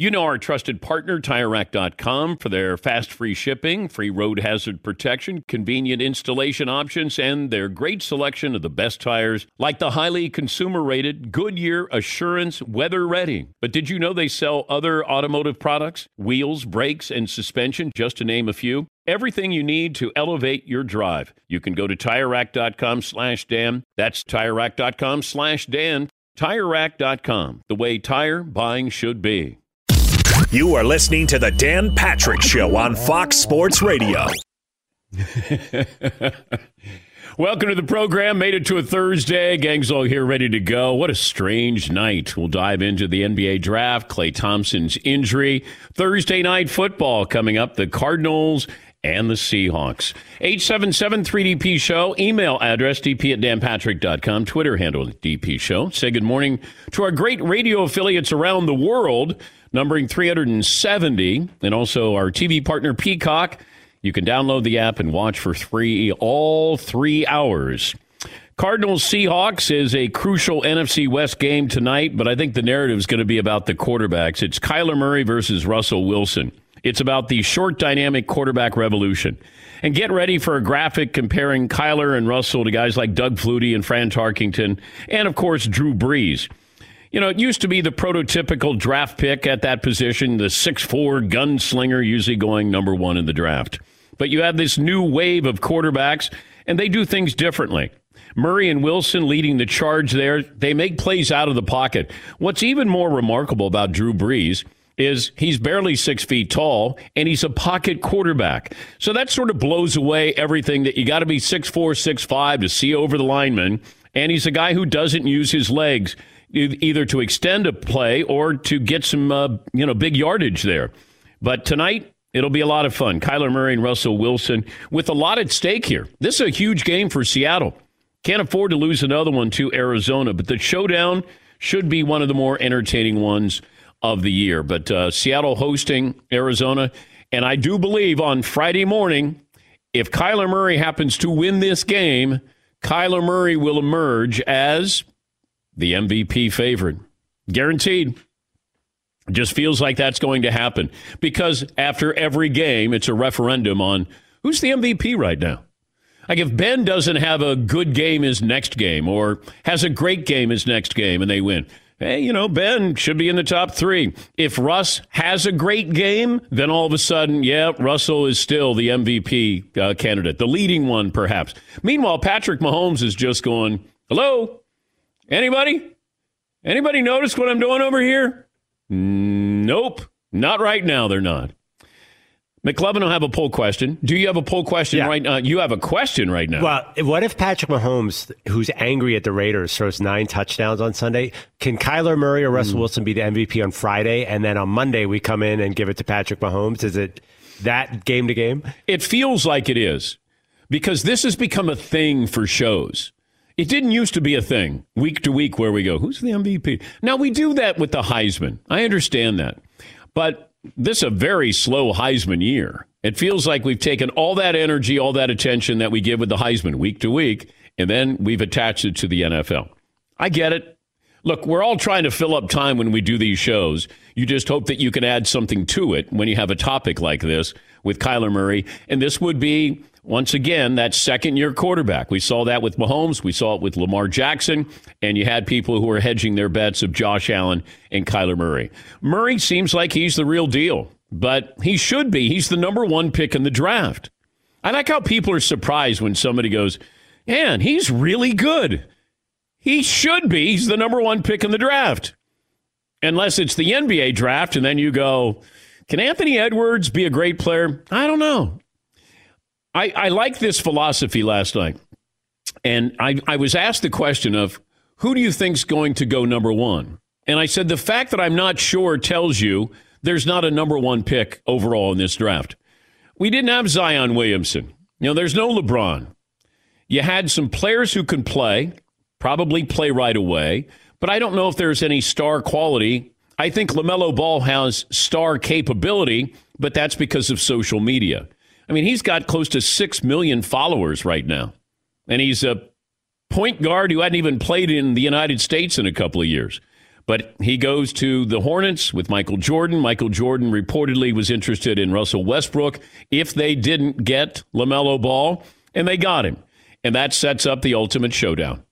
You know our trusted partner, TireRack.com, for their fast, free shipping, free road hazard protection, convenient installation options, and their great selection of the best tires, like the highly consumer-rated Goodyear Assurance Weather Ready. But did you know they sell other automotive products? Wheels, brakes, and suspension, just to name a few. Everything you need to elevate your drive. You can go to TireRack.com/Dan. That's TireRack.com/Dan. TireRack.com, the way tire buying should be. You are listening to The Dan Patrick Show on Fox Sports Radio. Welcome to the program. Made it to a Thursday. Gang's all here ready to go. What a strange night. We'll dive into the NBA draft, Klay Thompson's injury, Thursday night football coming up, the Cardinals and the Seahawks. 877-3DP Show. Email address dp@danpatrick.com. Twitter handle DP Show. Say good morning to our great radio affiliates around the world, numbering 370, and also our TV partner Peacock. You can download the app and watch for free all 3 hours. Cardinals Seahawks is a crucial NFC West game tonight, but I think the narrative is going to be about the quarterbacks. It's Kyler Murray versus Russell Wilson. It's about the short, dynamic quarterback revolution. And get ready for a graphic comparing Kyler and Russell to guys like Doug Flutie and Fran Tarkington and, of course, Drew Brees. You know, it used to be the prototypical draft pick at that position, the 6'4 gunslinger usually going number one in the draft. But you have this new wave of quarterbacks, and they do things differently. Murray and Wilson leading the charge there. They make plays out of the pocket. What's even more remarkable about Drew Brees is he's barely 6 feet tall, and he's a pocket quarterback. So that sort of blows away everything that you got to be 6'4", 6'5", to see over the lineman. And he's a guy who doesn't use his legs either to extend a play or to get some big yardage there. But tonight, it'll be a lot of fun. Kyler Murray and Russell Wilson with a lot at stake here. This is a huge game for Seattle. Can't afford to lose another one to Arizona, but the showdown should be one of the more entertaining ones of the year. But Seattle hosting Arizona. And I do believe on Friday morning, if Kyler Murray happens to win this game, Kyler Murray will emerge as the MVP favorite. Guaranteed. Just feels like that's going to happen. Because after every game, it's a referendum on who's the MVP right now. Like if Ben doesn't have a good game his next game or has a great game his next game and they win, hey, you know, Ben should be in the top three. If Russ has a great game, then all of a sudden, yeah, Russell is still the MVP candidate, the leading one, perhaps. Meanwhile, Patrick Mahomes is just going, hello, anybody? Anybody notice what I'm doing over here? Nope. Not right now, they're not. McLovin will have a poll question. Do you have a poll question right now? You have a question right now. Well, what if Patrick Mahomes, who's angry at the Raiders, throws 9 touchdowns on Sunday? Can Kyler Murray or Russell Wilson be the MVP on Friday, and then on Monday we come in and give it to Patrick Mahomes? Is it that game to game? It feels like it is, because this has become a thing for shows. It didn't used to be a thing, week to week, where we go, who's the MVP? Now, we do that with the Heisman. I understand that. But this is a very slow Heisman year. It feels like we've taken all that energy, all that attention that we give with the Heisman week to week, and then we've attached it to the NFL. I get it. Look, we're all trying to fill up time when we do these shows. You just hope that you can add something to it when you have a topic like this with Kyler Murray. And this would be Once again, that second-year quarterback. We saw that with Mahomes. We saw it with Lamar Jackson. And you had people who were hedging their bets of Josh Allen and Kyler Murray. Murray seems like he's the real deal, but he should be. He's the number one pick in the draft. I like how people are surprised when somebody goes, man, he's really good. He should be. He's the number one pick in the draft. Unless it's the NBA draft, and then you go, can Anthony Edwards be a great player? I don't know. I like this philosophy last night. And I was asked the question of, who do you think's going to go number one? And I said, the fact that I'm not sure tells you there's not a number one pick overall in this draft. We didn't have Zion Williamson. You know, there's no LeBron. You had some players who can play, probably play right away, but I don't know if there's any star quality. I think LaMelo Ball has star capability, but that's because of social media. I mean, he's got close to 6 million followers right now, and he's a point guard who hadn't even played in the United States in a couple of years. But he goes to the Hornets with Michael Jordan. Michael Jordan reportedly was interested in Russell Westbrook if they didn't get LaMelo Ball, and they got him. And that sets up the ultimate showdown.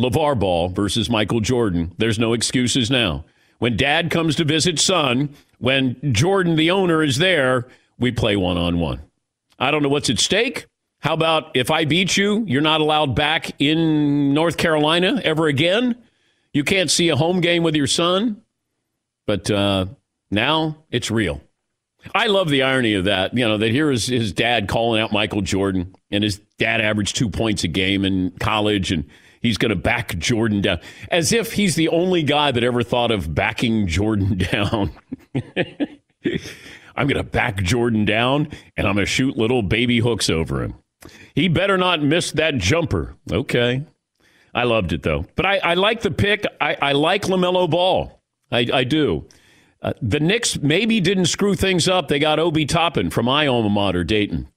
LeVar Ball versus Michael Jordan. There's no excuses now. When dad comes to visit son, when Jordan, the owner, is there, we play one-on-one. I don't know what's at stake. How about if I beat you, you're not allowed back in North Carolina ever again? You can't see a home game with your son, but now it's real. I love the irony of that. You know, that here is his dad calling out Michael Jordan, and his dad averaged 2 points a game in college, and he's going to back Jordan down. As if he's the only guy that ever thought of backing Jordan down. I'm going to back Jordan down, and I'm going to shoot little baby hooks over him. He better not miss that jumper. Okay. I loved it, though. But I like the pick. I like LaMelo Ball. I do. The Knicks maybe didn't screw things up. They got Obi Toppin from my alma mater, Dayton.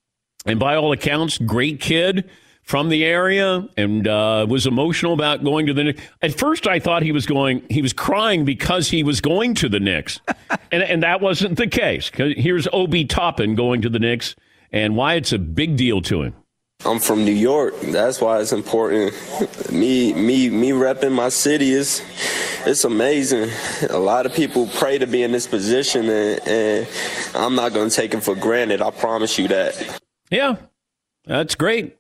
And by all accounts, great kid from the area, and was emotional about going to the Knicks. At first, I thought he was crying because he was going to the Knicks. and that wasn't the case. Here's Obi Toppin going to the Knicks and why it's a big deal to him. I'm from New York. That's why it's important. Me repping my city is, it's amazing. A lot of people pray to be in this position, and I'm not going to take it for granted. I promise you that. Yeah, that's great.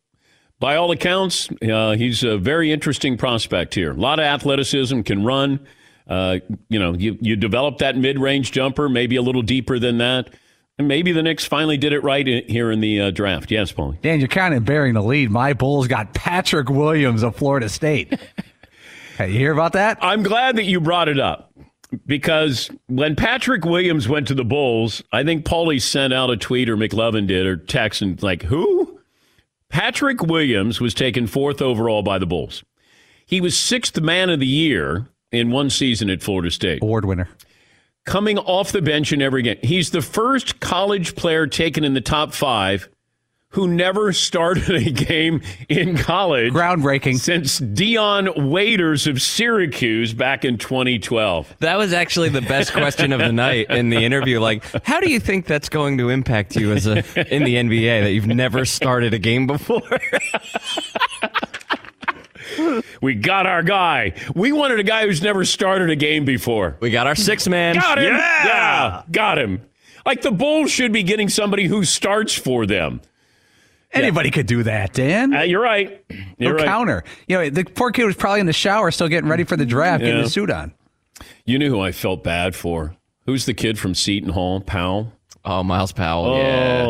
By all accounts, he's a very interesting prospect here. A lot of athleticism, can run. You develop that mid-range jumper, maybe a little deeper than that. And maybe the Knicks finally did it right here in the draft. Yes, Paulie. Dan, you're kind of bearing the lead. My Bulls got Patrick Williams of Florida State. Hey, you hear about that? I'm glad that you brought it up, because when Patrick Williams went to the Bulls, I think Paulie sent out a tweet, or McLevin did, or text, and like, who? Patrick Williams was taken 4th overall by the Bulls. He was 6th man of the year in one season at Florida State. Award winner. Coming off the bench in every game. He's the first college player taken in the top 5 who never started a game in college. Groundbreaking. Since Dion Waiters of Syracuse back in 2012. That was actually the best question of the night in the interview. Like, how do you think that's going to impact you as in the NBA, that you've never started a game before? We got our guy. We wanted a guy who's never started a game before. We got our 6th man. Got him. Yeah, got him. Like, the Bulls should be getting somebody who starts for them. Anybody could do that, Dan. You're right. You're right. Counter. You know, the poor kid was probably in the shower still getting ready for the draft, getting his suit on. You knew who I felt bad for. Who's the kid from Seton Hall? Powell? Oh, Miles Powell. Oh, yeah.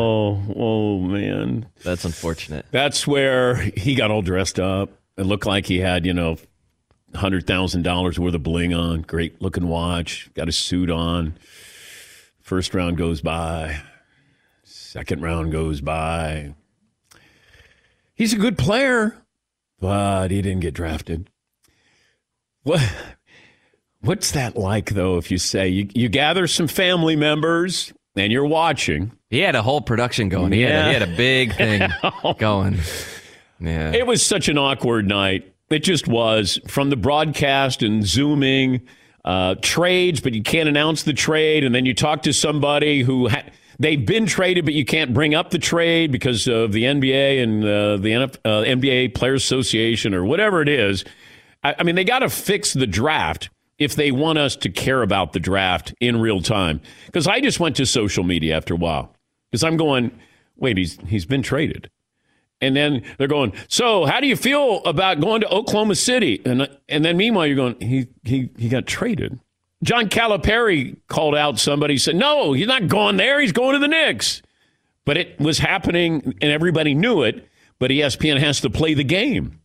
Oh, man. That's unfortunate. That's where he got all dressed up. It looked like he had, $100,000 worth of bling on. Great looking watch. Got his suit on. First round goes by. Second round goes by. He's a good player, but he didn't get drafted. What's that like, though, if you say you gather some family members and you're watching? He had a whole production going. He had a big thing going. Yeah. It was such an awkward night. It just was. From the broadcast and Zooming, trades, but you can't announce the trade. And then you talk to somebody who They've been traded, but you can't bring up the trade because of the NBA and the NBA Players Association or whatever it is. I mean, they got to fix the draft if they want us to care about the draft in real time. Because I just went to social media after a while. Because I'm going, wait, he's been traded. And then they're going, so how do you feel about going to Oklahoma City? And then meanwhile, you're going, he got traded. John Calipari called out somebody, said, no, he's not going there. He's going to the Knicks. But it was happening, and everybody knew it, but ESPN has to play the game.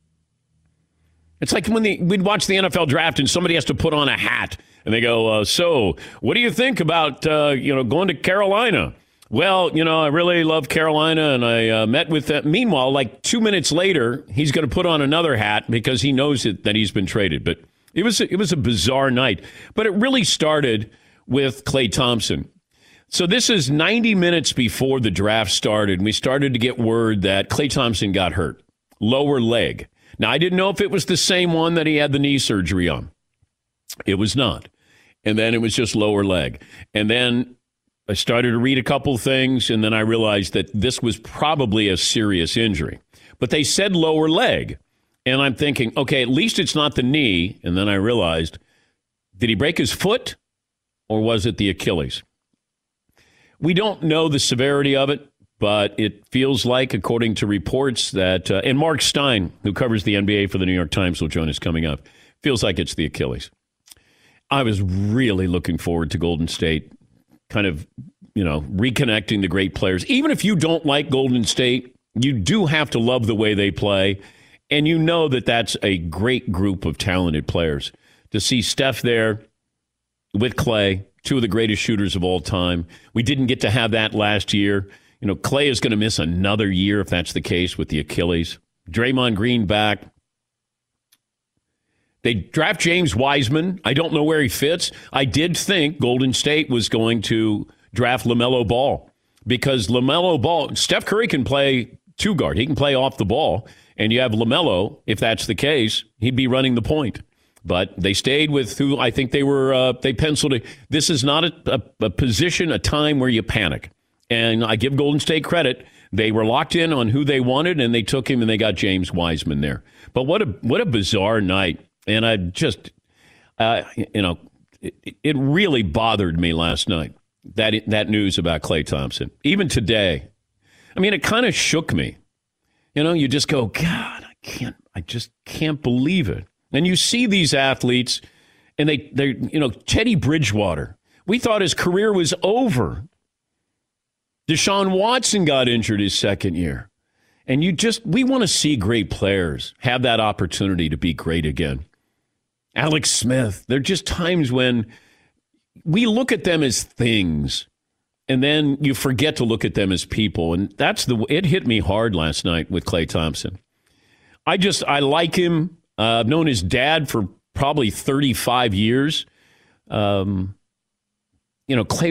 It's like when we'd watch the NFL draft and somebody has to put on a hat, and they go, so what do you think about going to Carolina? Well, I really love Carolina, and I met with them. Meanwhile, like 2 minutes later, he's going to put on another hat because he knows that he's been traded, but... It was a bizarre night, but it really started with Klay Thompson. So this is 90 minutes before the draft started. And we started to get word that Klay Thompson got hurt, lower leg. Now, I didn't know if it was the same one that he had the knee surgery on. It was not. And then it was just lower leg. And then I started to read a couple things, and then I realized that this was probably a serious injury. But they said lower leg. And I'm thinking, okay, at least it's not the knee. And then I realized, did he break his foot or was it the Achilles? We don't know the severity of it, but it feels like, according to reports, that, and Mark Stein, who covers the NBA for the New York Times, will join us coming up, feels like it's the Achilles. I was really looking forward to Golden State, kind of, reconnecting the great players. Even if you don't like Golden State, you do have to love the way they play. And you know that that's a great group of talented players. To see Steph there with Klay, two of the greatest shooters of all time. We didn't get to have that last year. Klay is going to miss another year if that's the case with the Achilles. Draymond Green back. They draft James Wiseman. I don't know where he fits. I did think Golden State was going to draft LaMelo Ball because LaMelo Ball, Steph Curry can play two guard. He can play off the ball. And you have LaMelo, if that's the case, he'd be running the point. But they stayed with who I think they were, they penciled it. This is not a position, a time where you panic. And I give Golden State credit. They were locked in on who they wanted, and they took him, and they got James Wiseman there. But what a bizarre night. And I just, it really bothered me last night, that news about Klay Thompson. Even today, I mean, it kind of shook me. You just go, God, I just can't believe it. And you see these athletes, and they Teddy Bridgewater. We thought his career was over. Deshaun Watson got injured his second year. And we want to see great players have that opportunity to be great again. Alex Smith, there are just times when we look at them as things. And then you forget to look at them as people. And it hit me hard last night with Klay Thompson. I like him. I've known his dad for probably 35 years. Klay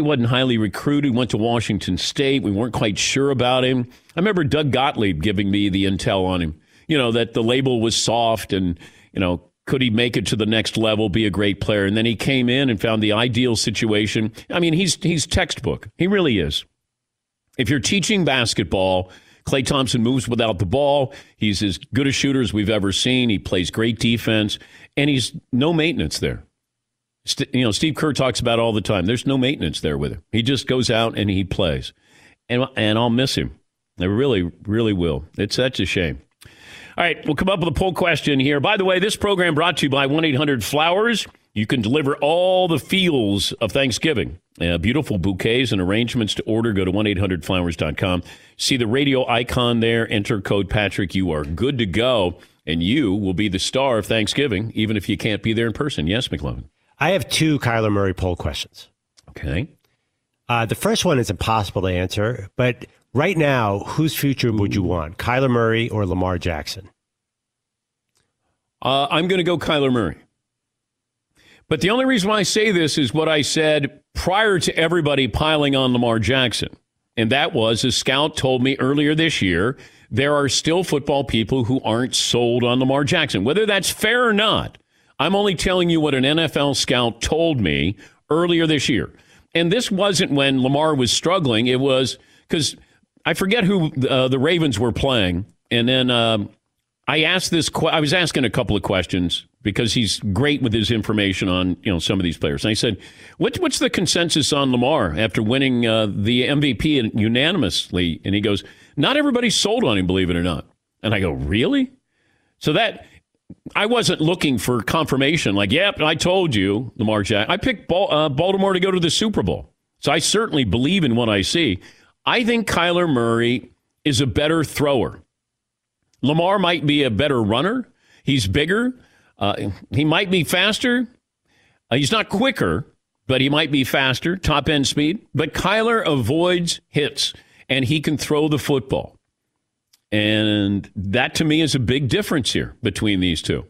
wasn't highly recruited. Went to Washington State. We weren't quite sure about him. I remember Doug Gottlieb giving me the intel on him, that the label was soft and, could he make it to the next level, be a great player? And then he came in and found the ideal situation. I mean, he's textbook. He really is. If you're teaching basketball, Klay Thompson moves without the ball. He's as good a shooter as we've ever seen. He plays great defense, and he's no maintenance there. Steve Kerr talks about it all the time. There's no maintenance there with him. He just goes out and he plays. And I'll miss him. I really, really will. That's a shame. All right, we'll come up with a poll question here. By the way, this program brought to you by 1-800-Flowers. You can deliver all the feels of Thanksgiving. Beautiful bouquets and arrangements to order. Go to 1-800-Flowers.com. See the radio icon there. Enter code Patrick. You are good to go, and you will be the star of Thanksgiving, even if you can't be there in person. Yes, McLovin? I have two Kyler Murray poll questions. Okay. The first one is impossible to answer, but... right now, whose future would you want, Kyler Murray or Lamar Jackson? I'm going to go Kyler Murray. But the only reason why I say this is what I said prior to everybody piling on Lamar Jackson. And that was, a scout told me earlier this year, there are still football people who aren't sold on Lamar Jackson. Whether that's fair or not, I'm only telling you what an NFL scout told me earlier this year. And this wasn't when Lamar was struggling. It was because I forget who the Ravens were playing. And then I asked this. I was asking a couple of questions because he's great with his information on, you know, some of these players. And I said, what's the consensus on Lamar after winning the MVP unanimously? And he goes, not everybody's sold on him, believe it or not. And I go, really? So that I wasn't looking for confirmation. Like, yep, I told you, Lamar Jackson. I picked Baltimore to go to the Super Bowl. So I certainly believe in what I see. I think Kyler Murray is a better thrower. Lamar might be a better runner. He's bigger. He might be faster. He's not quicker, but he might be faster, top-end speed. But Kyler avoids hits, and he can throw the football. And that, to me, is a big difference here between these two.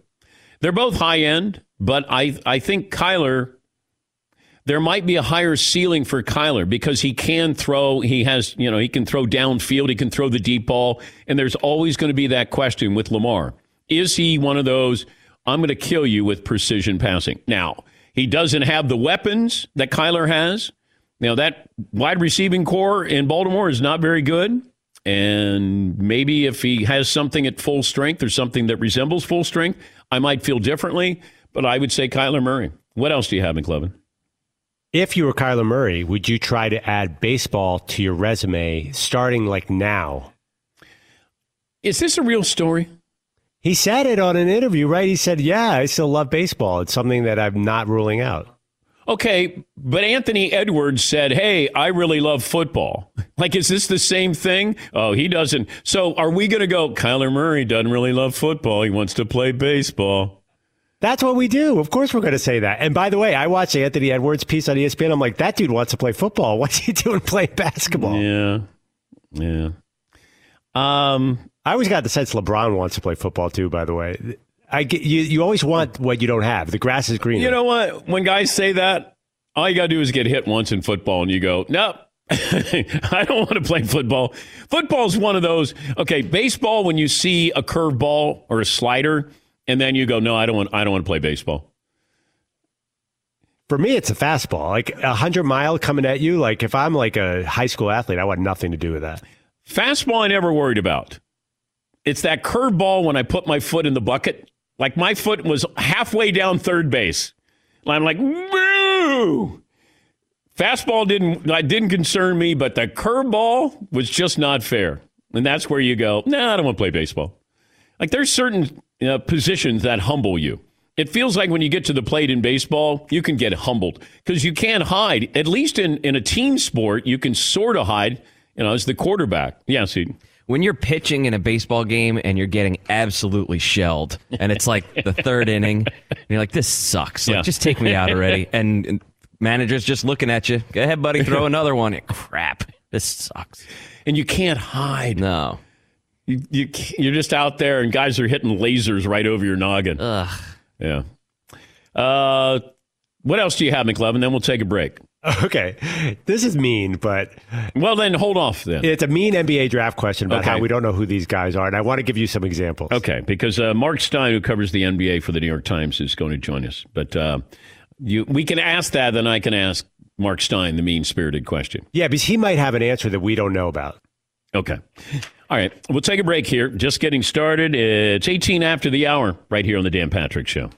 They're both high-end, but I think Kyler, there might be a higher ceiling for Kyler because he can throw. He has, you know, he can throw downfield. He can throw the deep ball. And there's always going to be that question with Lamar. Is he one of those, I'm going to kill you with precision passing? Now, he doesn't have the weapons that Kyler has. Now, that wide receiving core in Baltimore is not very good. And maybe if he has something at full strength or something that resembles full strength, I might feel differently. But I would say Kyler Murray. What else do you have, McLevin? If you were Kyler Murray, would you try to add baseball to your resume starting like now? Is this a real story? He said it on an interview, right? He said, yeah, I still love baseball. It's something that I'm not ruling out. Okay, but Anthony Edwards said, hey, I really love football. Like, is this the same thing? Oh, he doesn't. So are we going to go, Kyler Murray doesn't really love football. He wants to play baseball. That's what we do. Of course we're going to say that. And by the way, I watched Anthony Edwards' piece on ESPN. I'm like, that dude wants to play football. What's he doing playing basketball? Yeah. I always got the sense LeBron wants to play football too, by the way. I get, you always want what you don't have. The grass is greener. You know what? When guys say that, all you got to do is get hit once in football, and you go, nope, I don't want to play football. Football's one of those. Okay, baseball, when you see a curveball or a slider, and then you go, no, I don't want to play baseball. For me, it's a fastball. Like 100-mile coming at you. Like if I'm like a high school athlete, I want nothing to do with that. Fastball I never worried about. It's that curveball when I put my foot in the bucket. Like, my foot was halfway down third base. And I'm like, woo! Fastball didn't concern me, but the curveball was just not fair. And that's where you go, nah, I don't want to play baseball. Like, there's certain positions that humble you. It feels like when you get to the plate in baseball, you can get humbled. Because you can't hide. At least in a team sport, you can sort of hide, you know, as the quarterback. Yeah, see. When you're pitching in a baseball game and you're getting absolutely shelled, and it's like the third inning, and you're like, this sucks. Like, yeah. Just take me out already. And manager's just looking at you. Go ahead, buddy. Throw another one. And crap. This sucks. And you can't hide. No. You're just out there, and guys are hitting lasers right over your noggin. Ugh. Yeah. What else do you have, McLevin? Then we'll take a break. Okay, this is mean, but... Well, then, hold off then. It's a mean NBA draft question about how we don't know who these guys are, and I want to give you some examples. Okay, because Mark Stein, who covers the NBA for the New York Times, is going to join us. But we can ask that, then I can ask Mark Stein the mean-spirited question. Yeah, because he might have an answer that we don't know about. Okay. All right, we'll take a break here. Just getting started. It's 18 after the hour right here on The Dan Patrick Show.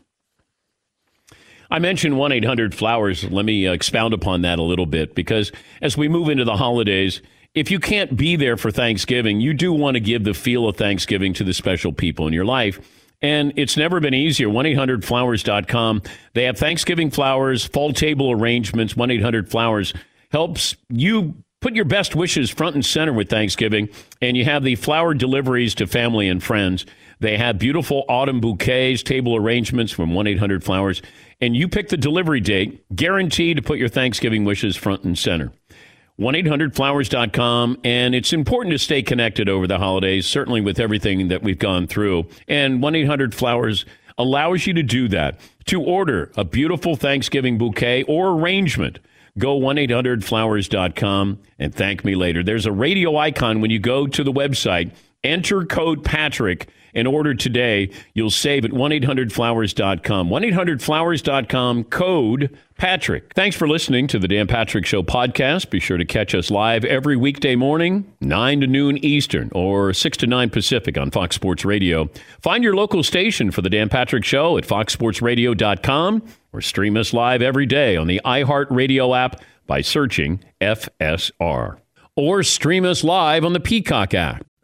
I mentioned 1-800-Flowers. Let me expound upon that a little bit, because as we move into the holidays, if you can't be there for Thanksgiving, you do want to give the feel of Thanksgiving to the special people in your life. And it's never been easier. 1-800-Flowers.com. They have Thanksgiving flowers, fall table arrangements. 1-800-Flowers helps you put your best wishes front and center with Thanksgiving, and you have the flower deliveries to family and friends. They have beautiful autumn bouquets, table arrangements from 1-800-Flowers, and you pick the delivery date, guaranteed to put your Thanksgiving wishes front and center. 1-800-Flowers.com, and it's important to stay connected over the holidays, certainly with everything that we've gone through, and 1-800-Flowers allows you to do that, to order a beautiful Thanksgiving bouquet or arrangement. Go 1-800-Flowers.com and thank me later. There's a radio icon when you go to the website, Enter code Patrick and order today. You'll save at 1-800-Flowers.com. 1-800-Flowers.com, code Patrick. Thanks for listening to the Dan Patrick Show podcast. Be sure to catch us live every weekday morning, 9 to noon Eastern, or 6 to 9 Pacific on Fox Sports Radio. Find your local station for the Dan Patrick Show at foxsportsradio.com, or stream us live every day on the iHeartRadio app by searching FSR. Or stream us live on the Peacock app.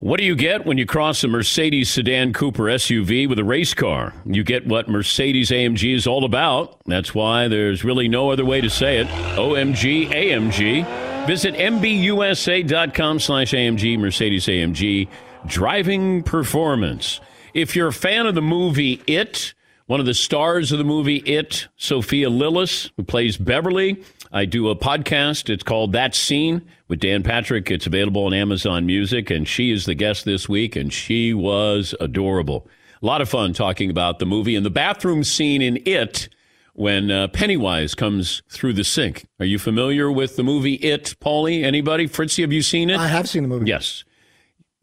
What do you get when you cross a Mercedes sedan Cooper SUV with a race car? You get what Mercedes-AMG is all about. That's why there's really no other way to say it. OMG AMG. Visit MBUSA.com/AMG, Mercedes-AMG. Driving performance. If you're a fan of the movie It, one of the stars of the movie It, Sophia Lillis, who plays Beverly. I do a podcast. It's called That Scene with Dan Patrick. It's available on Amazon Music, and she is the guest this week, and she was adorable. A lot of fun talking about the movie and the bathroom scene in It when Pennywise comes through the sink. Are you familiar with the movie It, Paulie? Anybody? Fritzy, have you seen it? I have seen the movie. Yes.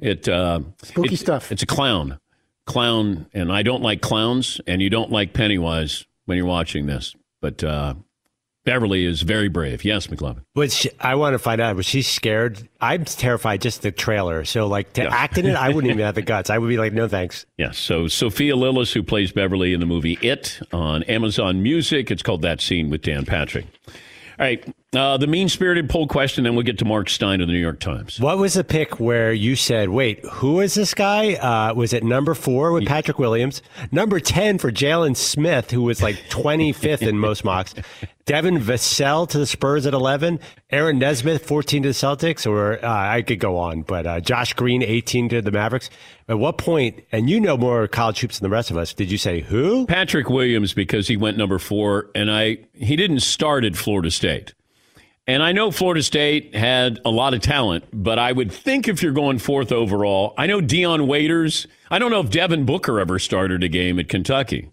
Spooky stuff. It's a clown, and I don't like clowns, and you don't like Pennywise when you're watching this, but... Beverly is very brave. Yes, McLovin. Which I want to find out, was she scared? I'm terrified just the trailer. So, like, to act in it, I wouldn't even have the guts. I would be like, no thanks. Yes. So, Sophia Lillis, who plays Beverly in the movie It, on Amazon Music. It's called That Scene with Dan Patrick. All right. The mean-spirited poll question, then we'll get to Mark Stein of the New York Times. What was the pick where you said, wait, who is this guy? Was it number 4 with Patrick Williams? Number 10 for Jalen Smith, who was like 25th in most mocks. Devin Vassell to the Spurs at 11. Aaron Nesmith, 14 to the Celtics. Or I could go on, but Josh Green, 18 to the Mavericks. At what point, and you know more college hoops than the rest of us, did you say who? Patrick Williams, because he went number 4, and he didn't start at Florida State. And I know Florida State had a lot of talent, but I would think if you're going 4th overall, I know Dion Waiters. I don't know if Devin Booker ever started a game at Kentucky,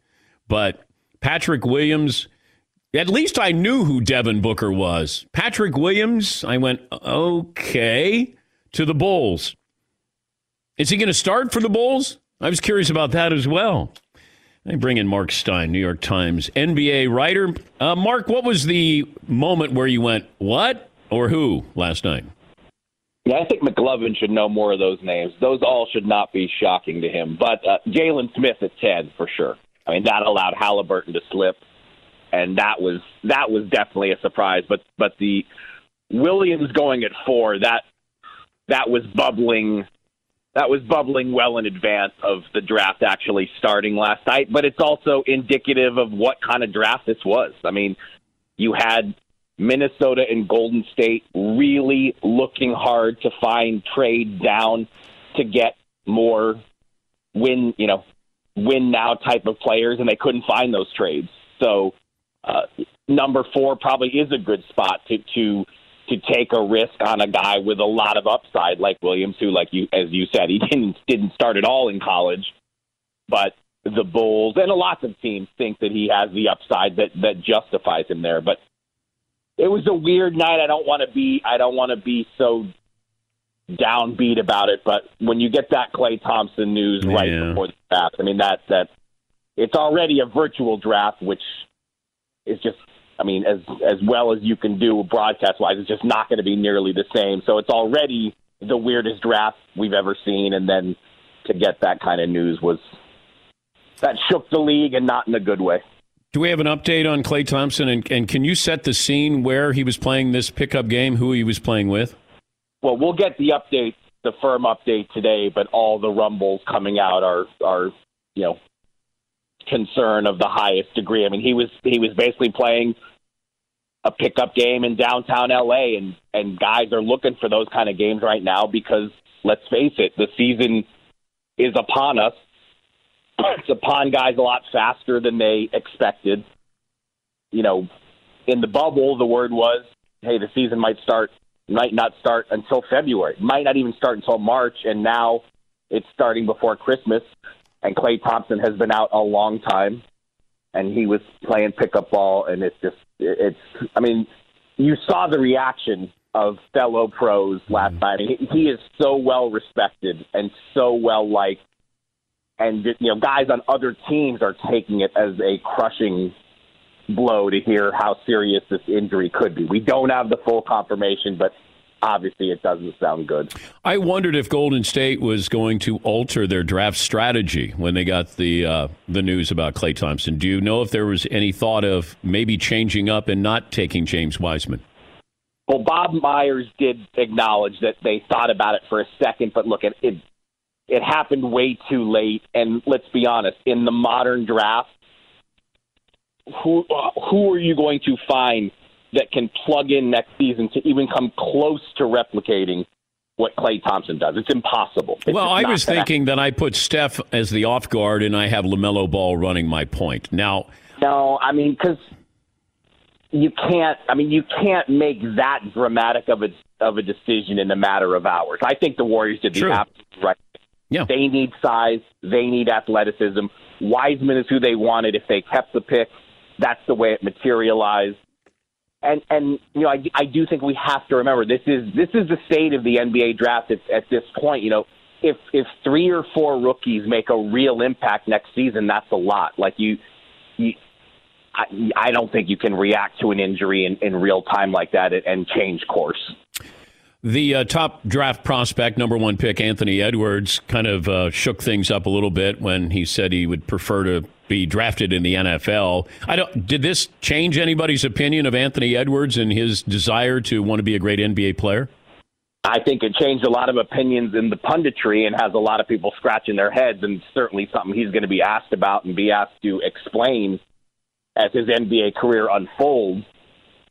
but Patrick Williams, at least I knew who Devin Booker was. Patrick Williams, I went, okay, to the Bulls. Is he going to start for the Bulls? I was curious about that as well. I bring in Mark Stein, New York Times NBA writer. Mark, what was the moment where you went, what or who last night? Yeah, I think McLovin should know more of those names. Those all should not be shocking to him. But Jalen Smith at 10 for sure. I mean, that allowed Halliburton to slip, and that was definitely a surprise. But the Williams going at 4, that was bubbling. That was bubbling well in advance of the draft actually starting last night, but it's also indicative of what kind of draft this was. I mean, you had Minnesota and Golden State really looking hard to find trade down to get more win now type of players, and they couldn't find those trades. So number 4 probably is a good spot to take a risk on a guy with a lot of upside like Williams, who, as you said, he didn't start at all in college, but the Bulls and a lot of teams think that he has the upside that justifies him there. But it was a weird night. I don't want to be so downbeat about it. But when you get that Klay Thompson news right before the draft, I mean that it's already a virtual draft, which is just. I mean, as well as you can do broadcast-wise, it's just not going to be nearly the same. So it's already the weirdest draft we've ever seen, and then to get that kind of news that shook the league, and not in a good way. Do we have an update on Klay Thompson, and can you set the scene where he was playing this pickup game, who he was playing with? Well, we'll get the update, the firm update today, but all the rumbles coming out are concern of the highest degree. I mean, he was basically playing a pickup game in downtown LA, and guys are looking for those kind of games right now because, let's face it, the season is upon us. It's upon guys a lot faster than they expected. You know, in the bubble, the word was, hey, the season might not start until February, might not even start until March, and now it's starting before Christmas. And Klay Thompson has been out a long time, and he was playing pickup ball, and it's I mean, you saw the reaction of fellow pros last night. He is so well respected and so well liked, and guys on other teams are taking it as a crushing blow to hear how serious this injury could be. We don't have the full confirmation, but obviously, it doesn't sound good. I wondered if Golden State was going to alter their draft strategy when they got the news about Klay Thompson. Do you know if there was any thought of maybe changing up and not taking James Wiseman? Well, Bob Myers did acknowledge that they thought about it for a second, but look, it happened way too late. And let's be honest, in the modern draft, who are you going to find that can plug in next season to even come close to replicating what Klay Thompson does? It's impossible. Well, I was thinking that I put Steph as the off guard and I have LaMelo Ball running my point. Now, no, I mean, because you can't make that dramatic of a decision in a matter of hours. I think the Warriors did the absolute right thing. Yeah. They need size. They need athleticism. Wiseman is who they wanted. If they kept the pick, that's the way it materialized. And I do think we have to remember this is the state of the NBA draft at this point. You know, if 3 or 4 rookies make a real impact next season, that's a lot. Like I don't think you can react to an injury in real time like that and change course. The top draft prospect, number 1 pick, Anthony Edwards, kind of shook things up a little bit when he said he would prefer to be drafted in the NFL. Did this change anybody's opinion of Anthony Edwards and his desire to want to be a great NBA player? I think it changed a lot of opinions in the punditry and has a lot of people scratching their heads, and certainly something he's going to be asked about and be asked to explain as his NBA career unfolds.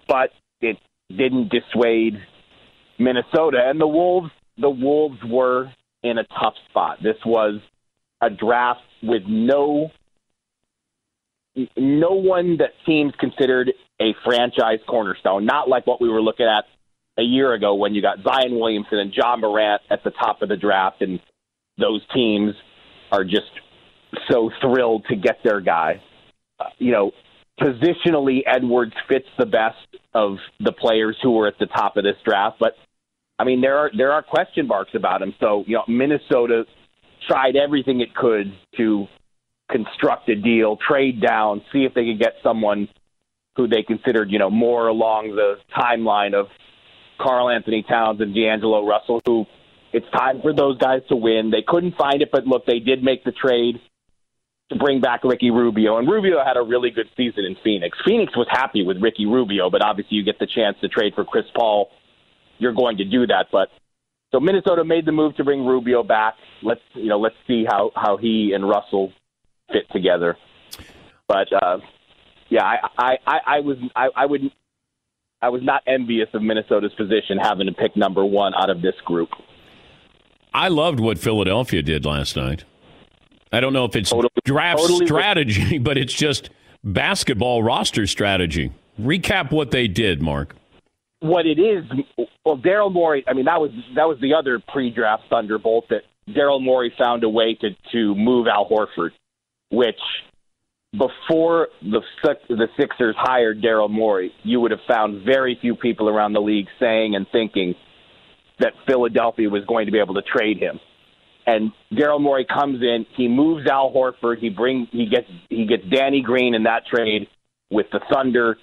But it didn't dissuade Minnesota. And the Wolves were in a tough spot. This was a draft with no one that teams considered a franchise cornerstone, not like what we were looking at a year ago when you got Zion Williamson and John Morant at the top of the draft, and those teams are just so thrilled to get their guy. Positionally, Edwards fits the best of the players who were at the top of this draft, but I mean, there are question marks about him. So, Minnesota tried everything it could to construct a deal, trade down, see if they could get someone who they considered, more along the timeline of Karl Anthony Towns and D'Angelo Russell, who it's time for those guys to win. They couldn't find it, but look, they did make the trade to bring back Ricky Rubio, and Rubio had a really good season in Phoenix. Phoenix was happy with Ricky Rubio, but obviously you get the chance to trade for Chris Paul, you're going to do that. But so Minnesota made the move to bring Rubio back. Let's see how he and Russell fit together. But I was not envious of Minnesota's position having to pick number one out of this group. I loved what Philadelphia did last night. I don't know if it's draft strategy, but it's just basketball roster strategy. Recap what they did, Mark. What it is, well, Daryl Morey, I mean, that was the other pre-draft thunderbolt, that Daryl Morey found a way to move Al Horford, which before the Sixers hired Daryl Morey, you would have found very few people around the league saying and thinking that Philadelphia was going to be able to trade him. And Daryl Morey comes in, he moves Al Horford, he gets Danny Green in that trade with the Thunder.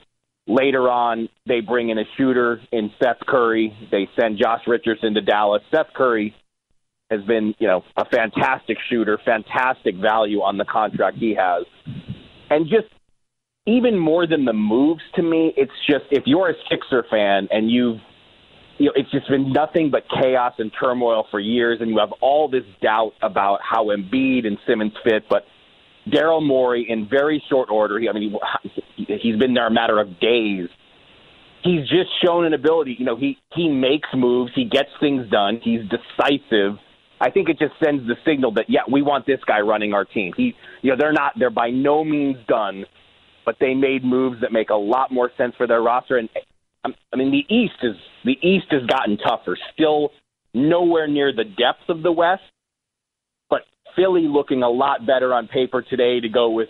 Later on, they bring in a shooter in Steph Curry. They send Josh Richardson to Dallas. Steph Curry has been, a fantastic shooter, fantastic value on the contract he has. And just even more than the moves to me, it's just if you're a Sixer fan and it's just been nothing but chaos and turmoil for years, and you have all this doubt about how Embiid and Simmons fit, but Daryl Morey, in very short order, he's been there a matter of days. He's just shown an ability. He makes moves. He gets things done. He's decisive. I think it just sends the signal that, yeah, we want this guy running our team. They're by no means done, but they made moves that make a lot more sense for their roster. And I mean, the East has gotten tougher. Still nowhere near the depth of the West. Philly looking a lot better on paper today to go with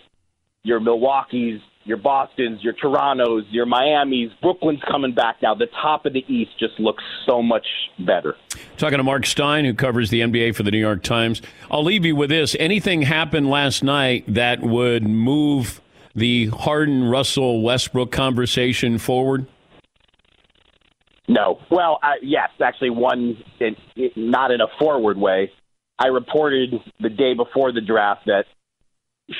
your Milwaukees, your Bostons, your Torontos, your Miamis. Brooklyn's coming back now. The top of the East just looks so much better. Talking to Mark Stein, who covers the NBA for the New York Times. I'll leave you with this. Anything happened last night that would move the Harden-Russell-Westbrook conversation forward? No. Well, yes, actually one, not in a forward way. I reported the day before the draft that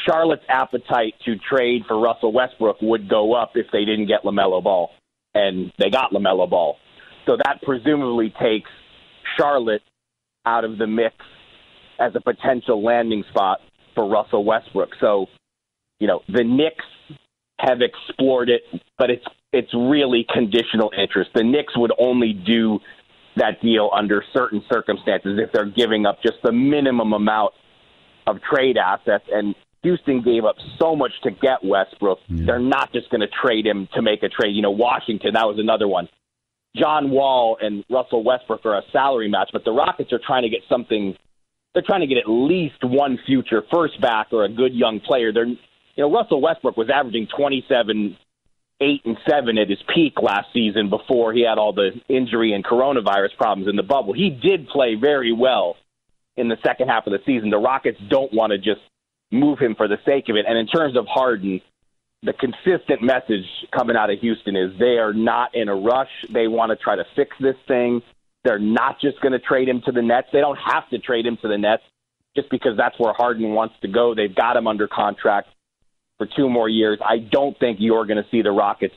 Charlotte's appetite to trade for Russell Westbrook would go up if they didn't get LaMelo Ball, and they got LaMelo Ball. So that presumably takes Charlotte out of the mix as a potential landing spot for Russell Westbrook. So, the Knicks have explored it, but it's really conditional interest. The Knicks would only do that deal under certain circumstances if they're giving up just the minimum amount of trade assets. And Houston gave up so much to get Westbrook. Yeah. They're not just going to trade him to make a trade. Washington, that was another one. John Wall and Russell Westbrook are a salary match, but the Rockets are trying to get something. They're trying to get at least one future first back or a good young player. Russell Westbrook was averaging 27 8-7 at his peak last season before he had all the injury and coronavirus problems in the bubble. He did play very well in the second half of the season. The Rockets don't want to just move him for the sake of it. And in terms of Harden, the consistent message coming out of Houston is they are not in a rush. They want to try to fix this thing. They're not just going to trade him to the Nets. They don't have to trade him to the Nets just because that's where Harden wants to go. They've got him under contract. for two more years. I don't think you're going to see the Rockets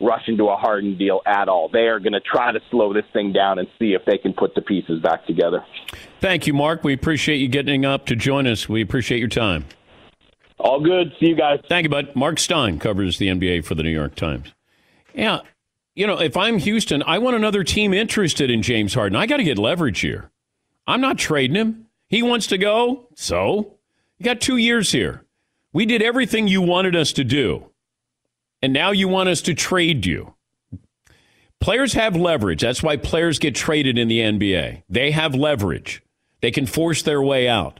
rush into a Harden deal at all. They are going to try to slow this thing down and see if they can put the pieces back together. Thank you, Mark. We appreciate you getting up to join us. We appreciate your time. All good. See you guys. Thank you, bud. Mark Stein covers the NBA for the New York Times. Yeah, you know, if I'm Houston, I want another team interested in James Harden. I got to get leverage here. I'm not trading him. He wants to go, so you got 2 years here. We did everything you wanted us to do, and now you want us to trade you. Players have leverage. That's why players get traded in the NBA. They have leverage. They can force their way out,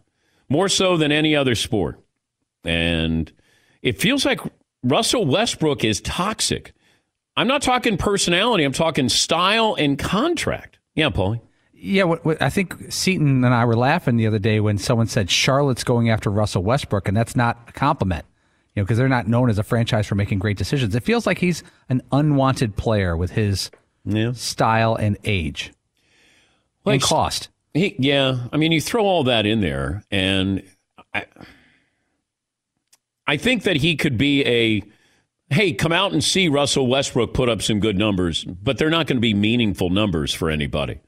more so than any other sport. And it feels like Russell Westbrook is toxic. I'm not talking personality. I'm talking style and contract. Yeah, Paulie. Yeah, I think Seton and I were laughing the other day when someone said Charlotte's going after Russell Westbrook, and that's not a compliment, you know, because they're not known as a franchise for making great decisions. It feels like he's an unwanted player with his style and age and cost. I mean, you throw all that in there, and I think that he could be a, hey, come out and see Russell Westbrook put up some good numbers, but they're not going to be meaningful numbers for anybody.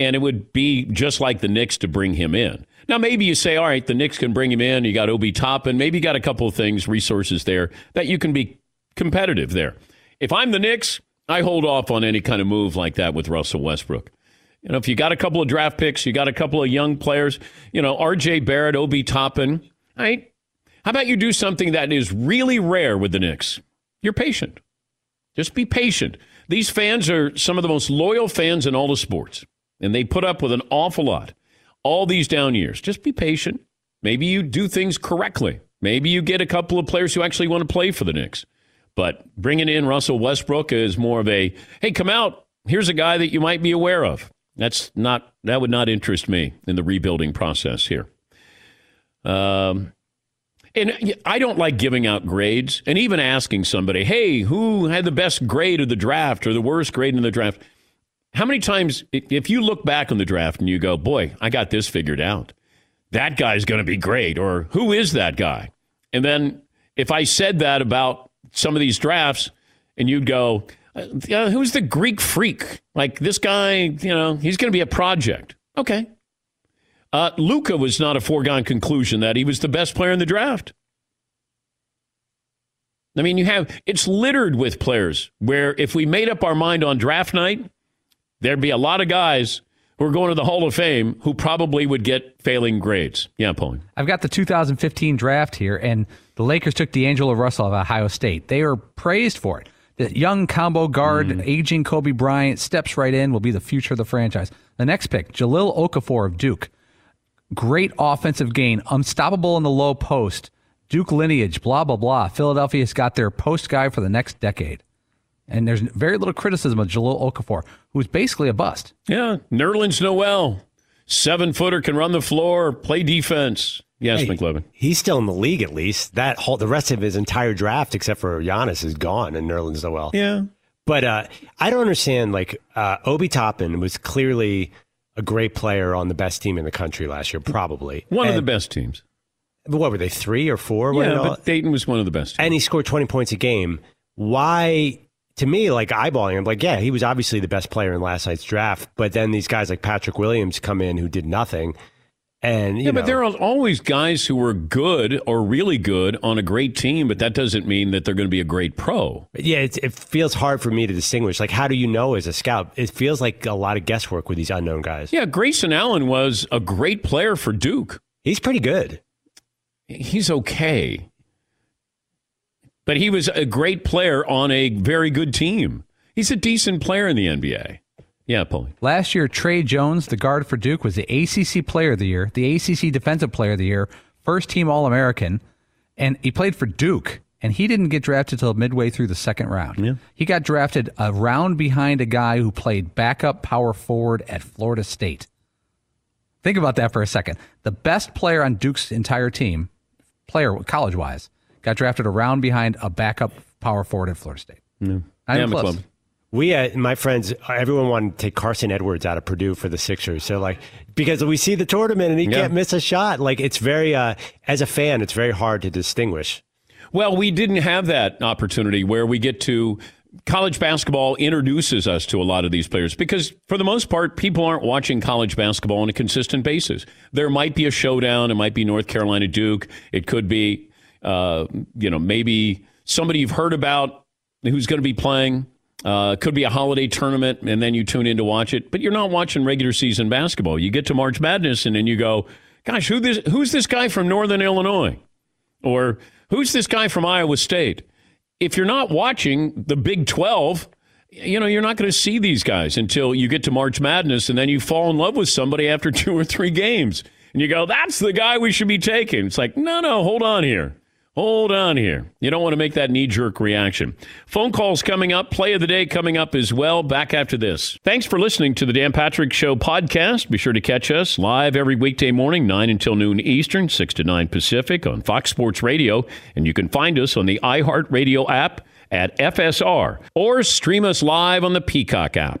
And it would be just like the Knicks to bring him in. Now, maybe you say, all right, the Knicks can bring him in. You got Obi Toppin. Maybe you got a couple of things, resources there that you can be competitive there. If I'm the Knicks, I hold off on any kind of move like that with Russell Westbrook. You know, if you got a couple of draft picks, you got a couple of young players, you know, RJ Barrett, Obi Toppin, all right? How about you do something that is really rare with the Knicks? You're patient. Just be patient. These fans are some of the most loyal fans in all the sports. And they put up with an awful lot all these down years. Just be patient. Maybe you do things correctly. Maybe you get a couple of players who actually want to play for the Knicks. But bringing in Russell Westbrook is more of a, hey, come out. Here's a guy that you might be aware of. That would not interest me in the rebuilding process here. And I don't like giving out grades and even asking somebody, hey, who had the best grade of the draft or the worst grade in the draft? How many times, if you look back on the draft and you go, boy, I got this figured out. That guy's going to be great. Or who is that guy? And then if I said that about some of these drafts and you'd go, who's the Greek freak? Like this guy, you know, he's going to be a project. Okay. Luka was not a foregone conclusion that he was the best player in the draft. I mean, it's littered with players where if we made up our mind on draft night, there'd be a lot of guys who are going to the Hall of Fame who probably would get failing grades. Yeah, Pauline. I've got the 2015 draft here, and the Lakers took D'Angelo Russell of Ohio State. They are praised for it. The young combo guard, aging Kobe Bryant, steps right in, will be the future of the franchise. The next pick, Jahlil Okafor of Duke. Great offensive gain, unstoppable in the low post, Duke lineage, blah, blah, blah. Philadelphia's got their post guy for the next decade. And there's very little criticism of Jahlil Okafor, who's basically a bust. Yeah, Nerlens Noel, 7-footer, can run the floor, play defense. Yes, hey, McLevin. He's still in the league, at least. The rest of his entire draft, except for Giannis, is gone, and Nerlens Noel. Yeah. But I don't understand, Obi Toppin was clearly a great player on the best team in the country last year, probably. One of the best teams. What were they, 3 or 4? Yeah, but Dayton was one of the best teams. And he scored 20 points a game. Why... To me, eyeballing him, he was obviously the best player in last night's draft. But then these guys like Patrick Williams come in who did nothing. And, you know, but there are always guys who are good or really good on a great team, but that doesn't mean that they're going to be a great pro. Yeah, it feels hard for me to distinguish. How do you know as a scout? It feels like a lot of guesswork with these unknown guys. Yeah, Grayson Allen was a great player for Duke. He's pretty good. He's okay. But he was a great player on a very good team. He's a decent player in the NBA. Yeah, Paulie. Last year, Trey Jones, the guard for Duke, was the ACC Player of the Year, the ACC Defensive Player of the Year, first-team All-American, and he played for Duke, and he didn't get drafted until midway through the second round. Yeah. He got drafted a round behind a guy who played backup power forward at Florida State. Think about that for a second. The best player on Duke's entire team, player college-wise, got drafted a round behind a backup power forward at Florida State. Yeah. My friends, everyone wanted to take Carson Edwards out of Purdue for the Sixers. So, because we see the tournament and he can't miss a shot. It's very, as a fan, it's very hard to distinguish. Well, we didn't have that opportunity where we get to college basketball introduces us to a lot of these players because for the most part, people aren't watching college basketball on a consistent basis. There might be a showdown. It might be North Carolina Duke. It could be, maybe somebody you've heard about who's going to be playing. Could be a holiday tournament, and then you tune in to watch it. But you're not watching regular season basketball. You get to March Madness, and then you go, gosh, who's this guy from Northern Illinois? Or who's this guy from Iowa State? If you're not watching the Big 12, you're not going to see these guys until you get to March Madness, and then you fall in love with somebody after 2 or 3 games. And you go, that's the guy we should be taking. It's like, no, hold on here. Hold on here. You don't want to make that knee-jerk reaction. Phone calls coming up. Play of the day coming up as well. Back after this. Thanks for listening to the Dan Patrick Show podcast. Be sure to catch us live every weekday morning, 9 until noon Eastern, 6 to 9 Pacific on Fox Sports Radio. And you can find us on the iHeartRadio app at FSR or stream us live on the Peacock app.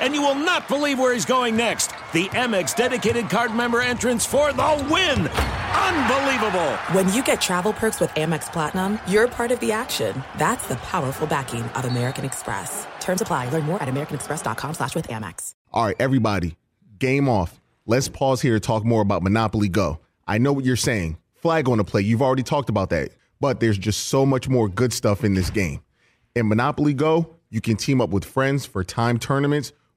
And you will not believe where he's going next. The Amex dedicated card member entrance for the win. Unbelievable. When you get travel perks with Amex Platinum, you're part of the action. That's the powerful backing of American Express. Terms apply. Learn more at americanexpress.com/withAmex. All right, everybody, game off. Let's pause here to talk more about Monopoly Go. I know what you're saying. Flag on the play. You've already talked about that. But there's just so much more good stuff in this game. In Monopoly Go, you can team up with friends for time tournaments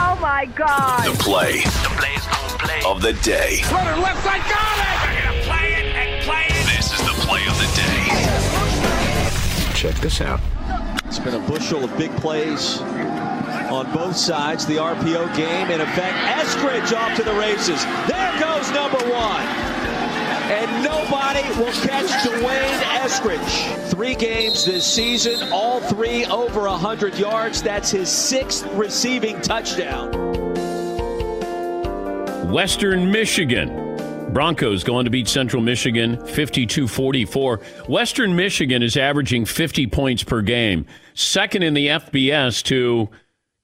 Oh, my God. The play of the day. Runner left side, got it! We're going to play it and play it. This is the play of the day. Check this out. It's been a bushel of big plays on both sides. The RPO game, in effect, Eskridge off to the races. There goes number one. And nobody will catch Dwayne Eskridge. 3 games this season, all 3 over 100 yards. That's his 6th receiving touchdown. Western Michigan Broncos going to beat Central Michigan 52-44. Western Michigan is averaging 50 points per game. Second in the FBS to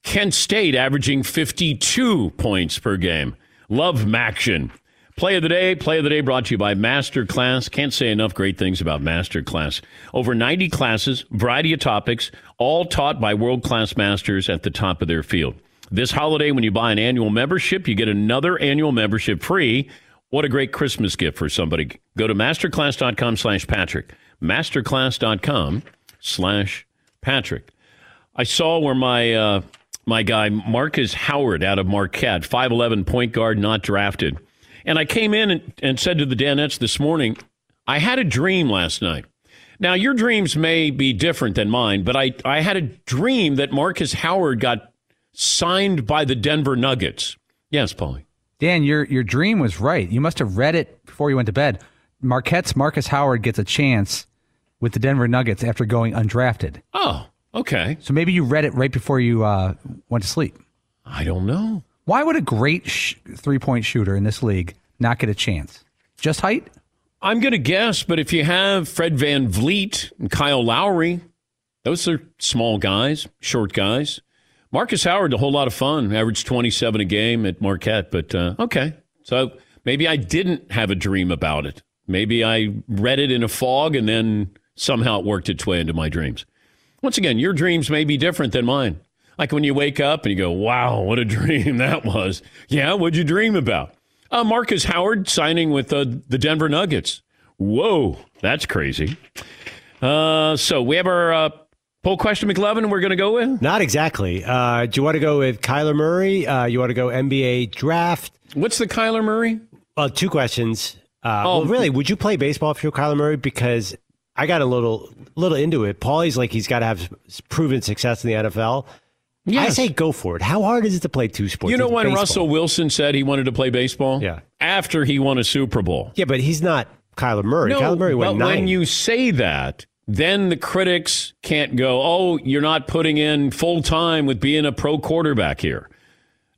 Kent State, averaging 52 points per game. Love Maction. Play of the day brought to you by Masterclass. Can't say enough great things about Masterclass. Over 90 classes, variety of topics, all taught by world-class masters at the top of their field. This holiday, when you buy an annual membership, you get another annual membership free. What a great Christmas gift for somebody. Go to masterclass.com/Patrick. Masterclass.com/Patrick. I saw where my guy Marcus Howard out of Marquette, 5'11 point guard, not drafted. And I came in and said to the Danettes this morning, I had a dream last night. Now, your dreams may be different than mine, but I had a dream that Marcus Howard got signed by the Denver Nuggets. Yes, Paulie. Dan, your dream was right. You must have read it before you went to bed. Marquette's Marcus Howard gets a chance with the Denver Nuggets after going undrafted. Oh, okay. So maybe you read it right before you went to sleep. I don't know. Why would a great three-point shooter in this league not get a chance? Just height? I'm going to guess, but if you have Fred VanVleet and Kyle Lowry, those are small guys, short guys. Marcus Howard, a whole lot of fun. Averaged 27 a game at Marquette, but okay. So maybe I didn't have a dream about it. Maybe I read it in a fog, and then somehow it worked its way into my dreams. Once again, your dreams may be different than mine. Like when you wake up and you go, wow, what a dream that was. Yeah, what'd you dream about? Marcus Howard signing with the Denver Nuggets. Whoa, that's crazy. So we have our... poll question, McLevin, we're going to go with? Not exactly. Do you want to go with Kyler Murray? You want to go NBA draft? What's the Kyler Murray? Well, two questions. Well, really, would you play baseball if you're Kyler Murray? Because I got a little into it. Paulie's like he's got to have proven success in the NFL. Yes. I say go for it. How hard is it to play two sports? You know when baseball? Russell Wilson said he wanted to play baseball? Yeah. After he won a Super Bowl. Yeah, but he's not Kyler Murray. No, Kyler Murray went 9. When you say that... Then the critics can't go, oh, you're not putting in full time with being a pro quarterback here.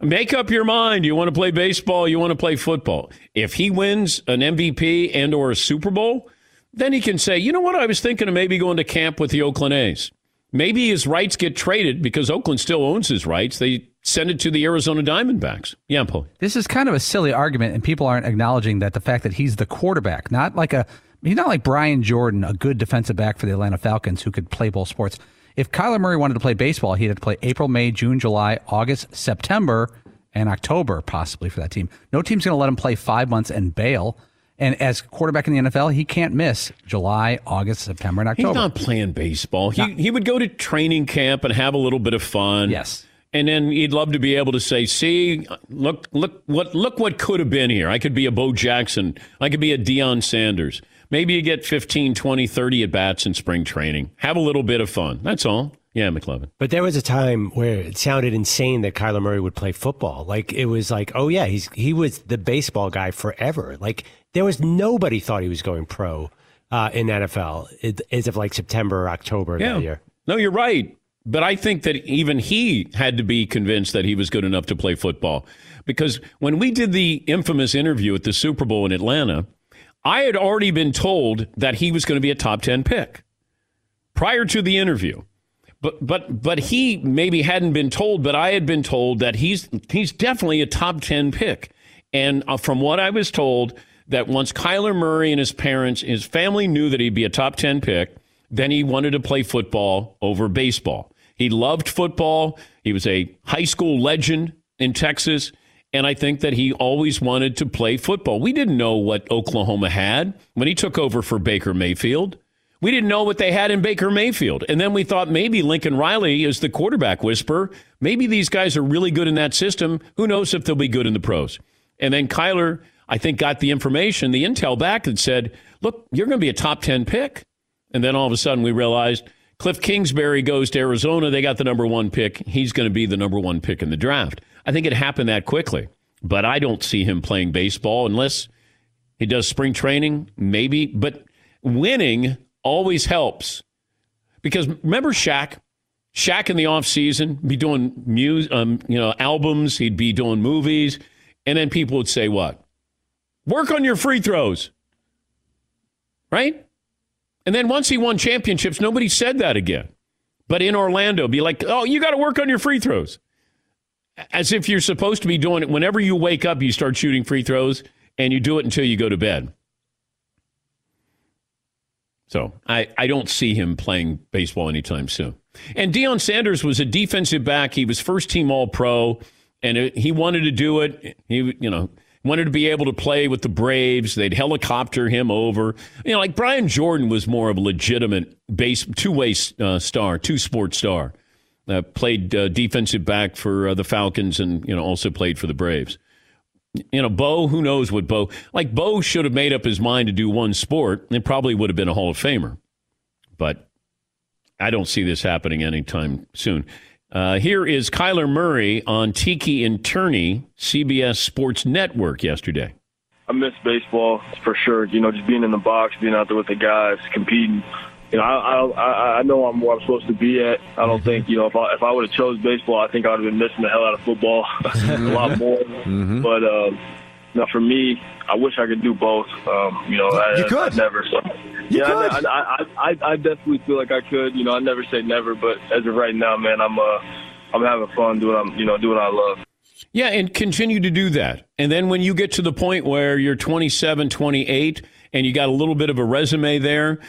Make up your mind. You want to play baseball. You want to play football. If he wins an MVP and or a Super Bowl, then he can say, you know what? I was thinking of maybe going to camp with the Oakland A's. Maybe his rights get traded because Oakland still owns his rights. They send it to the Arizona Diamondbacks. Yeah, Paul. This is kind of a silly argument, and people aren't acknowledging that the fact that he's the quarterback, not like a... He's not like Brian Jordan, a good defensive back for the Atlanta Falcons who could play both sports. If Kyler Murray wanted to play baseball, he'd have to play April, May, June, July, August, September, and October possibly for that team. No team's going to let him play 5 months and bail. And as quarterback in the NFL, he can't miss July, August, September, and October. He's not playing baseball. He would go to training camp and have a little bit of fun. Yes. And then he'd love to be able to say, see, look what could have been here. I could be a Bo Jackson. I could be a Deion Sanders. Maybe you get 15, 20, 30 at-bats in spring training. Have a little bit of fun. That's all. Yeah, McLevin. But there was a time where it sounded insane that Kyler Murray would play football. Like, it was like, oh, yeah, he was the baseball guy forever. Like, there was nobody thought he was going pro in NFL as of, like, September or October that year. No, you're right. But I think that even he had to be convinced that he was good enough to play football. Because when we did the infamous interview at the Super Bowl in Atlanta, I had already been told that he was going to be a top 10 pick prior to the interview. But he maybe hadn't been told, but I had been told that he's definitely a top 10 pick. And from what I was told, that once Kyler Murray and his family knew that he'd be a top 10 pick, then he wanted to play football over baseball. He loved football. He was a high school legend in Texas. And I think that he always wanted to play football. We didn't know what Oklahoma had when he took over for Baker Mayfield. We didn't know what they had in Baker Mayfield. And then we thought maybe Lincoln Riley is the quarterback whisperer. Maybe these guys are really good in that system. Who knows if they'll be good in the pros? And then Kyler, I think, got the information, the intel back and said, look, you're going to be a top 10 pick. And then all of a sudden we realized Cliff Kingsbury goes to Arizona. They got the number one pick. He's going to be the number one pick in the draft. I think it happened that quickly, but I don't see him playing baseball unless he does spring training, maybe. But winning always helps because remember Shaq? Shaq in the offseason be doing albums. He'd be doing movies. And then people would say what? Work on your free throws. Right? And then once he won championships, nobody said that again. But in Orlando, be like, oh, you got to work on your free throws. As if you're supposed to be doing it. Whenever you wake up, you start shooting free throws, and you do it until you go to bed. So I don't see him playing baseball anytime soon. And Deion Sanders was a defensive back. He was first-team All-Pro, and he wanted to do it. He, wanted to be able to play with the Braves. They'd helicopter him over. Like Brian Jordan was more of a legitimate two-way star, two-sport star. Played defensive back for the Falcons and, also played for the Braves. Bo, who knows what Bo... Like, Bo should have made up his mind to do one sport and probably would have been a Hall of Famer. But I don't see this happening anytime soon. Here is Kyler Murray on Tiki and Turney, CBS Sports Network yesterday. I miss baseball for sure. Just being in the box, being out there with the guys, competing. I know I'm where I'm supposed to be at. I don't think, if I would have chose baseball, I think I would have been missing the hell out of football a lot more. Mm-hmm. But for me, I wish I could do both. I definitely feel like I could. I never say never, but as of right now, man, I'm having fun doing what I love. Yeah, and continue to do that. And then when you get to the point where you're 27, 28, and you got a little bit of a resume there.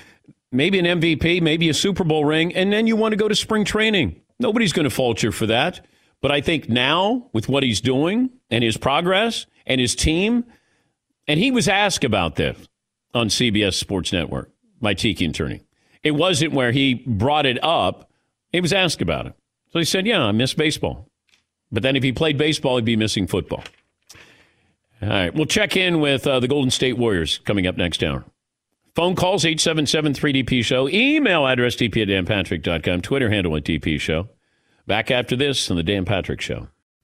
Maybe an MVP, maybe a Super Bowl ring, and then you want to go to spring training. Nobody's going to fault you for that. But I think now, with what he's doing and his progress and his team, and he was asked about this on CBS Sports Network by Tiki and Turney. It wasn't where he brought it up. He was asked about it. So he said, yeah, I miss baseball. But then if he played baseball, he'd be missing football. All right, we'll check in with the Golden State Warriors coming up next hour. Phone calls, 877-3DP-SHOW. Email address, dp@danpatrick.com. Twitter handle @DPShow. Back after this on the Dan Patrick Show.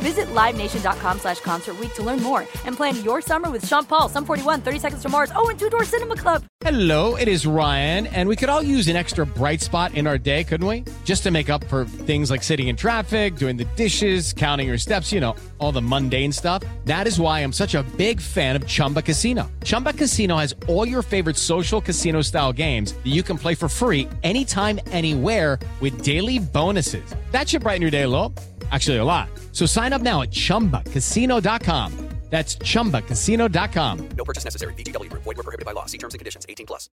Visit LiveNation.com/Concert Week to learn more and plan your summer with Sean Paul, Sum 41, 30 Seconds to Mars, and Two Door Cinema Club. Hello, it is Ryan, and we could all use an extra bright spot in our day, couldn't we? Just to make up for things like sitting in traffic, doing the dishes, counting your steps, all the mundane stuff. That is why I'm such a big fan of Chumba Casino. Chumba Casino has all your favorite social casino-style games that you can play for free anytime, anywhere with daily bonuses. That should brighten your day a little. Actually, a lot. So sign up now at ChumbaCasino.com. That's ChumbaCasino.com. No purchase necessary. VGW Group. Void where prohibited by law. See terms and conditions. 18+.